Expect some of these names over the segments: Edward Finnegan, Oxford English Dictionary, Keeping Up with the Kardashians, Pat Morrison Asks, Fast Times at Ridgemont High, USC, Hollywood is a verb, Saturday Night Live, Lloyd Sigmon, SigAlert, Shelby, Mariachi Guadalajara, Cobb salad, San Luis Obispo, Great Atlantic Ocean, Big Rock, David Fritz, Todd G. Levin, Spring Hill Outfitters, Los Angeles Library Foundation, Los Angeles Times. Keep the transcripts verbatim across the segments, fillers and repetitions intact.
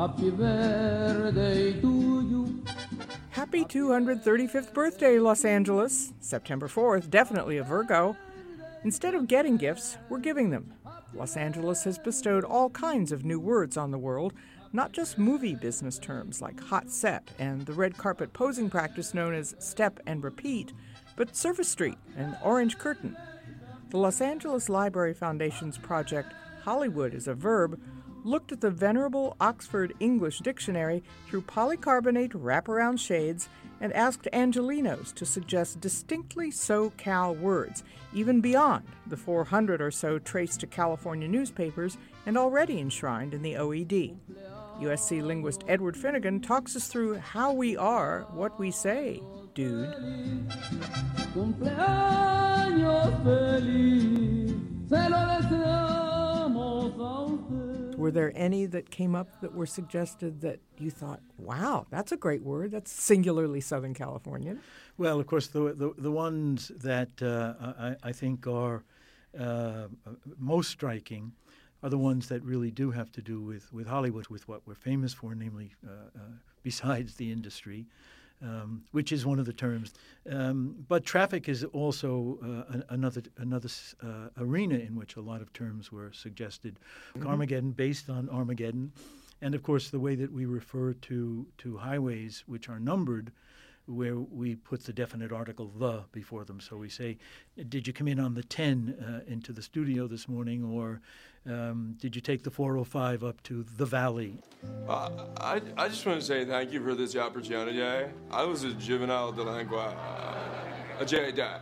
Happy birthday to you. Happy two hundred thirty-fifth birthday, Los Angeles. September fourth, definitely a Virgo. Instead of getting gifts, we're giving them. Los Angeles has bestowed all kinds of new words on the world, not just movie business terms like hot set and the red carpet posing practice known as step and repeat, but Surface Street and orange curtain. The Los Angeles Library Foundation's project Hollywood is a Verb looked at the venerable Oxford English Dictionary through polycarbonate wraparound shades and asked Angelinos to suggest distinctly SoCal words, even beyond the four hundred or so traced to California newspapers and already enshrined in the O E D. U S C linguist Edward Finnegan talks us through how we are what we say, dude. Were there any that came up that were suggested that you thought, wow, that's a great word, that's singularly Southern Californian? Well, of course, the the, the ones that uh, I, I think are uh, most striking are the ones that really do have to do with, with Hollywood, with what we're famous for, namely, uh, uh, besides the industry, um, which is one of the terms. Um, but traffic is also uh, an, another another uh, arena in which a lot of terms were suggested. Mm-hmm. Armageddon, based on Armageddon, and of course the way that we refer to to highways, which are numbered, where we put the definite article the before them. So we say, did you come in on the ten uh, into the studio this morning, or um, did you take the four oh five up to the valley? Uh, I, I just want to say thank you for this opportunity. I was a juvenile delinquent, a J D A.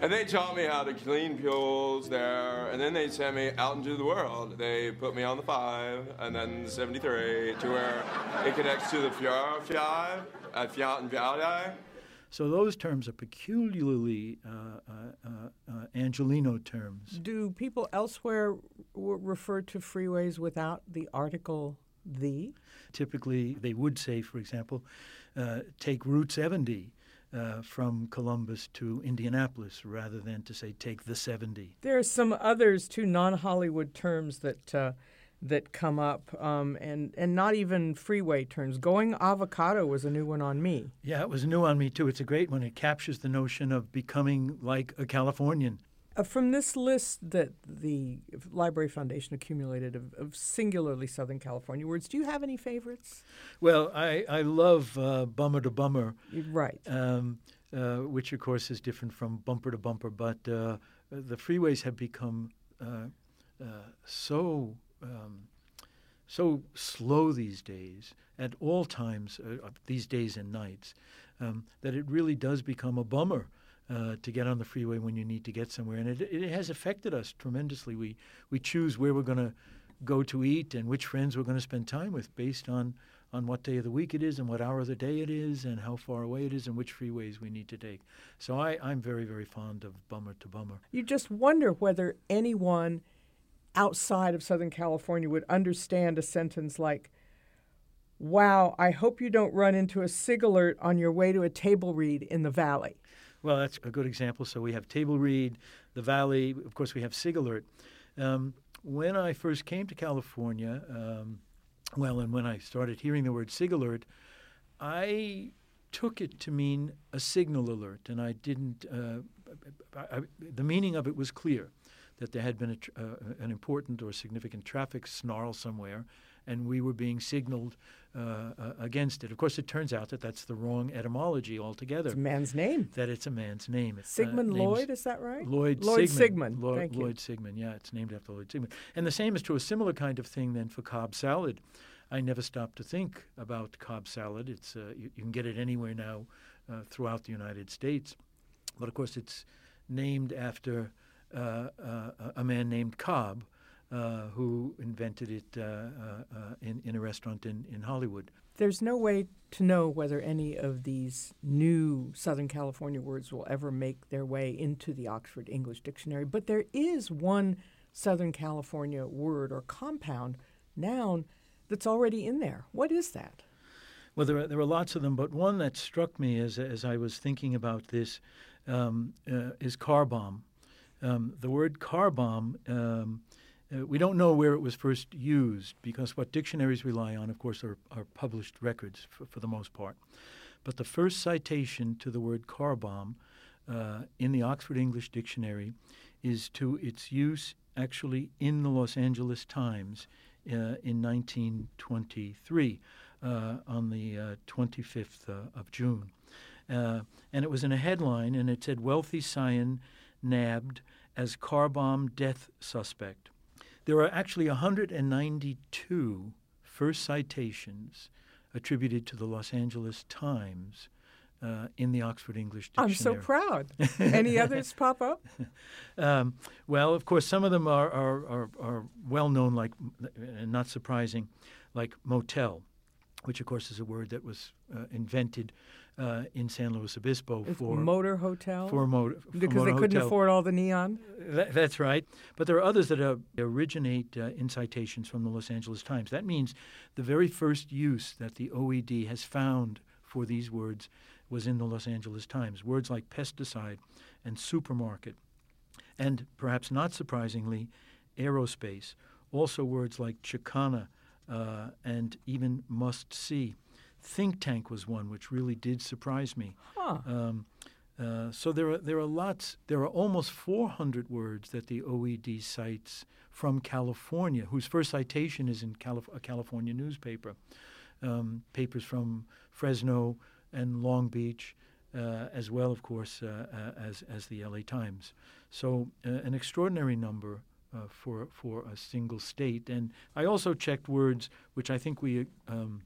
And they taught me how to clean pools there, and then they sent me out into the world. They put me on the five, and then the seventy-three, to where it connects to the Fjord Five, at Fjord and Valley. So those terms are peculiarly uh, uh, uh, Angelino terms. Do people elsewhere w- refer to freeways without the article the? Typically, they would say, for example, uh, take Route seventy. Uh, from Columbus to Indianapolis, rather than to say take the seventy. There are some others too, non-Hollywood terms that uh, that come up, um, and and not even freeway terms. Going avocado was a new one on me. Yeah, it was new on me too. It's a great one. It captures the notion of becoming like a Californian. Uh, from this list that the Library Foundation accumulated of, of singularly Southern California words, do you have any favorites? Well, I, I love uh, bummer to bummer. Right. Um, uh, which, of course, is different from bumper to bumper. But uh, the freeways have become uh, uh, so um, so slow these days, at all times, uh, these days and nights, um, that it really does become a bummer. Uh, to get on the freeway when you need to get somewhere. And it, it has affected us tremendously. We we choose where we're going to go to eat and which friends we're going to spend time with based on, on what day of the week it is and what hour of the day it is and how far away it is and which freeways we need to take. So I, I'm very, very fond of bummer to bummer. You just wonder whether anyone outside of Southern California would understand a sentence like, wow, I hope you don't run into a SigAlert on your way to a table read in the valley. Well, that's a good example. So we have table read, the valley. Of course, we have SigAlert. Um, when I first came to California, um, well, and when I started hearing the word SigAlert, I took it to mean a signal alert, and I didn't. Uh, I, I, the meaning of it was clear, that there had been a tr- uh, an important or significant traffic snarl somewhere, and we were being signaled uh, uh, against it. Of course, it turns out that that's the wrong etymology altogether. It's a man's name. That it's a man's name. Sigmon uh, Lloyd, is that right? Lloyd, Lloyd Sigmon. Sigmon. Lloyd, Thank Lloyd you. Sigmon, yeah, it's named after Lloyd Sigmon. And the same is true, a similar kind of thing then for Cobb salad. I never stopped to think about Cobb salad. It's uh, you, you can get it anywhere now uh, throughout the United States. But, of course, it's named after uh, uh, a man named Cobb, Uh, who invented it uh, uh, uh, in, in a restaurant in, in Hollywood. There's no way to know whether any of these new Southern California words will ever make their way into the Oxford English Dictionary, but there is one Southern California word or compound noun that's already in there. What is that? Well, there are, there are lots of them, but one that struck me as, as I was thinking about this um, uh, is car bomb. Um, the word car bomb um, Uh, we don't know where it was first used because what dictionaries rely on, of course, are, are published records for, for the most part. But the first citation to the word car bomb uh, in the Oxford English Dictionary is to its use actually in the Los Angeles Times uh, in nineteen twenty-three uh, on the uh, twenty-fifth uh, of June. Uh, and it was in a headline, and it said, "Wealthy Scion nabbed as car bomb death suspect." There are actually one hundred ninety-two first citations attributed to the Los Angeles Times uh, in the Oxford English Dictionary. I'm so proud. Any others pop up? Um, well, of course, some of them are, are, are, are well-known, like, and not surprising, like motel, which, of course, is a word that was uh, invented uh, in San Luis Obispo it's for motor hotel. For motor, for because motor they couldn't hotel. afford all the neon. Th- that's right. But there are others that uh, originate uh, in citations from the Los Angeles Times. That means the very first use that the O E D has found for these words was in the Los Angeles Times. Words like pesticide and supermarket, and perhaps not surprisingly, aerospace. Also, words like Chicana. Uh, and even must see. Think tank was one which really did surprise me. Huh. Um, uh, so there are there are lots. There are almost four hundred words that the O E D cites from California, whose first citation is in Calif- a California newspaper. Um, papers from Fresno and Long Beach, uh, as well, of course, uh, uh, as as the L A Times. So uh, an extraordinary number. Uh, for for a single state. And I also checked words which I think we um,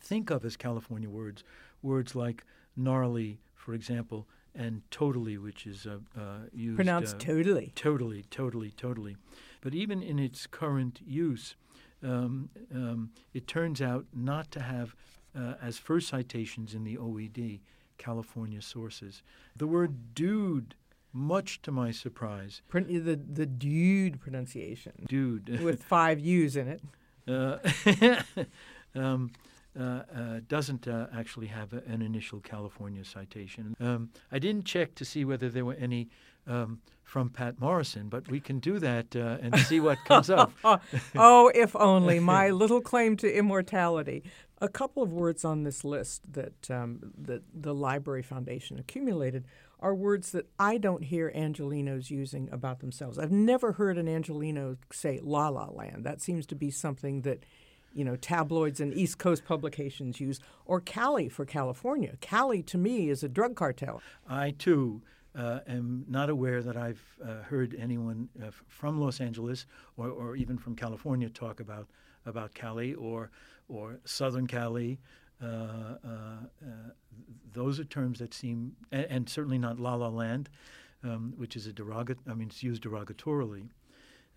think of as California words, words like gnarly, for example, and totally, which is uh, uh, used... Pronounced uh, totally. Totally, totally, totally. But even in its current use, um, um, it turns out not to have, uh, as first citations in the O E D, California sources. The word dude, much to my surprise. Pr- the, the dude pronunciation. Dude. With five U's in it. Uh, um, uh, uh, doesn't uh, actually have a, an initial California citation. Um, I didn't check to see whether there were any um, from Pat Morrison, but we can do that uh, and see what comes up. Oh, if only. My little claim to immortality. A couple of words on this list that um, that the Library Foundation accumulated are words that I don't hear Angelenos using about themselves. I've never heard an Angeleno say La La Land. That seems to be something that, you know, tabloids and East Coast publications use. Or Cali for California. Cali, to me, is a drug cartel. I, too, uh, am not aware that I've uh, heard anyone uh, f- from Los Angeles or, or even from California talk about about Cali or, or Southern Cali. Uh, uh, uh, those are terms that seem, and, and certainly not La La Land, um, which is a derogat. I mean, it's used derogatorily.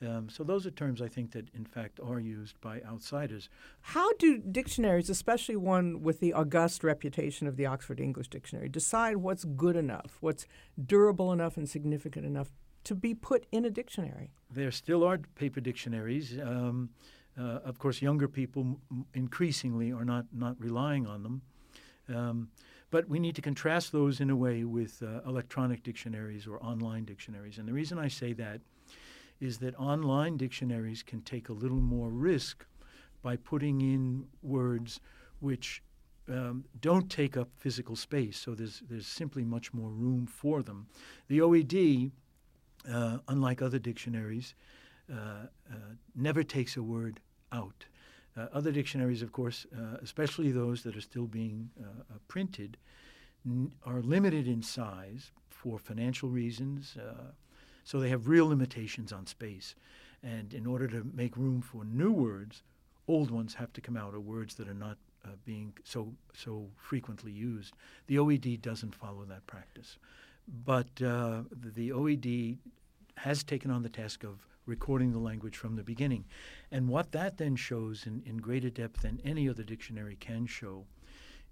Um, so those are terms I think that, in fact, are used by outsiders. How do dictionaries, especially one with the august reputation of the Oxford English Dictionary, decide what's good enough, what's durable enough and significant enough to be put in a dictionary? There still are paper dictionaries. Um, Uh, of course, younger people m- increasingly are not, not relying on them. Um, but we need to contrast those in a way with uh, electronic dictionaries or online dictionaries. And the reason I say that is that online dictionaries can take a little more risk by putting in words which um, don't take up physical space. So there's, there's simply much more room for them. The O E D, uh, unlike other dictionaries, Uh, uh, never takes a word out. Uh, other dictionaries, of course, uh, especially those that are still being uh, uh, printed, n- are limited in size for financial reasons. Uh, so they have real limitations on space. And in order to make room for new words, old ones have to come out, or words that are not uh, being so, so frequently used. The O E D doesn't follow that practice. But uh, the O E D has taken on the task of recording the language from the beginning. And what that then shows in, in greater depth than any other dictionary can show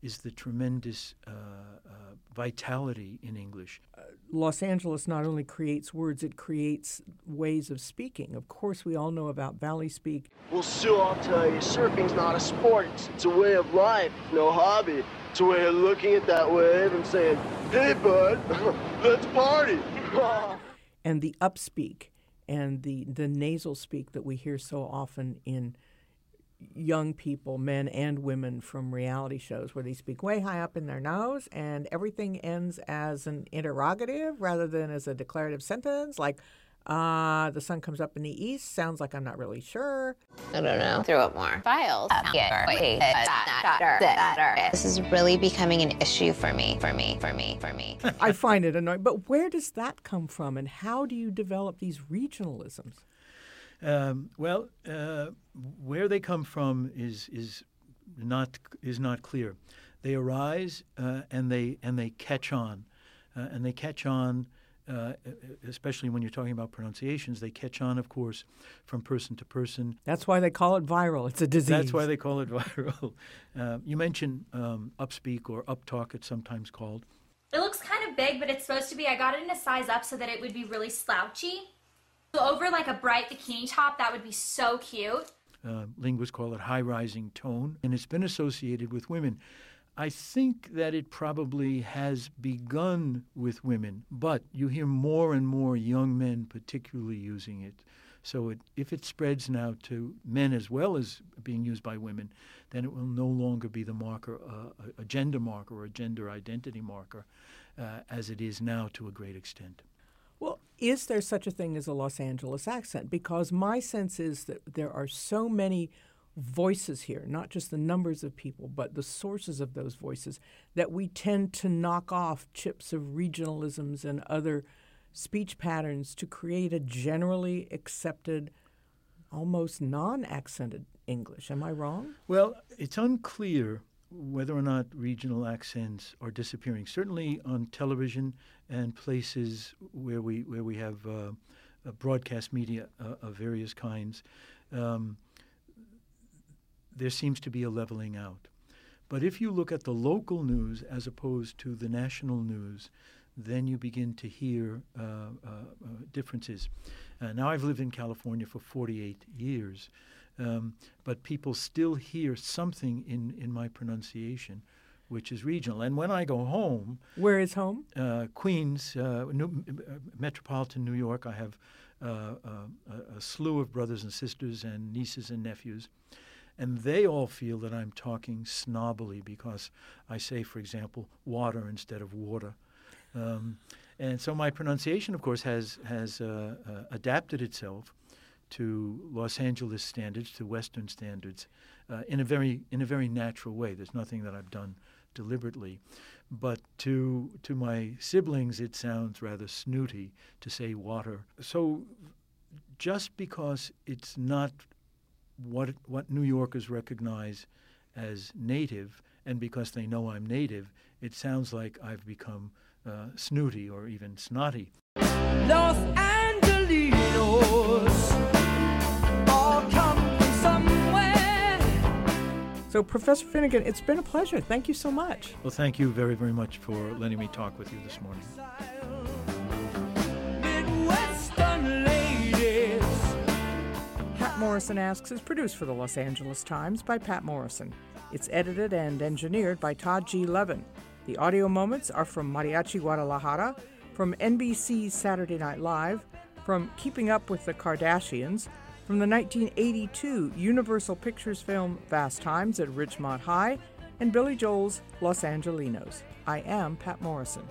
is the tremendous uh, uh, vitality in English. Uh, Los Angeles not only creates words, it creates ways of speaking. Of course, we all know about Valley Speak. Well, Sue, I'll tell you, surfing's not a sport. It's a way of life, no hobby. It's a way of looking at that wave and saying, hey, bud, let's party. And the upspeak and the, the nasal speak that we hear so often in young people, men and women, from reality shows, where they speak way high up in their nose and everything ends as an interrogative rather than as a declarative sentence, like, Uh, the sun comes up in the east. Sounds like I'm not really sure. I don't know. Throw up more. Files. This is really becoming an issue for me, for me, for me, for me. I find it annoying. But where does that come from, and how do you develop these regionalisms? Um, well, uh, where they come from is is not is not clear. They arise uh, and they and they catch on, uh, and they catch on. Uh, especially when you're talking about pronunciations, they catch on, of course, from person to person. That's why they call it viral. It's a disease. That's why they call it viral. Uh, you mentioned um, upspeak or uptalk, it's sometimes called. It looks kind of big, but it's supposed to be. I got it in a size up so that it would be really slouchy. So over like a bright bikini top, that would be so cute. Uh, linguists call it high-rising tone, and it's been associated with women. I think that it probably has begun with women, but you hear more and more young men particularly using it. So it, if it spreads now to men as well as being used by women, then it will no longer be the marker, uh, a gender marker or a gender identity marker, uh, as it is now to a great extent. Well, is there such a thing as a Los Angeles accent? Because my sense is that there are so many voices here, not just the numbers of people, but the sources of those voices, that we tend to knock off chips of regionalisms and other speech patterns to create a generally accepted, almost non-accented English. Am I wrong? Well, it's unclear whether or not regional accents are disappearing. Certainly on television and places where we where we have uh, broadcast media uh, of various kinds. Um, There seems to be a leveling out. But if you look at the local news as opposed to the national news, then you begin to hear uh, uh, differences. Uh, now, I've lived in California for forty-eight years, um, but people still hear something in, in my pronunciation, which is regional. And when I go home... Where is home? Uh, Queens, uh, New, uh, metropolitan New York. I have uh, uh, a slew of brothers and sisters and nieces and nephews. And they all feel that I'm talking snobbily because I say, for example, water instead of water. Um, and so my pronunciation, of course, has has uh, uh, adapted itself to Los Angeles standards, to Western standards, uh, in a very in a very natural way. There's nothing that I've done deliberately. But to to my siblings, it sounds rather snooty to say water. So just because it's not What what New Yorkers recognize as native, and because they know I'm native, it sounds like I've become uh, snooty or even snotty. Los Angelinos all come from somewhere. So, Professor Finnegan, it's been a pleasure. Thank you so much. Well, thank you very, very much for letting me talk with you this morning. Pat Morrison Asks is produced for the Los Angeles Times by Pat Morrison. It's edited and engineered by Todd G. Levin. The audio moments are from Mariachi Guadalajara, from N B C's Saturday Night Live, from Keeping Up with the Kardashians, from the nineteen eighty-two Universal Pictures film Fast Times at Ridgemont High, and Billy Joel's Los Angelinos. I am Pat Morrison.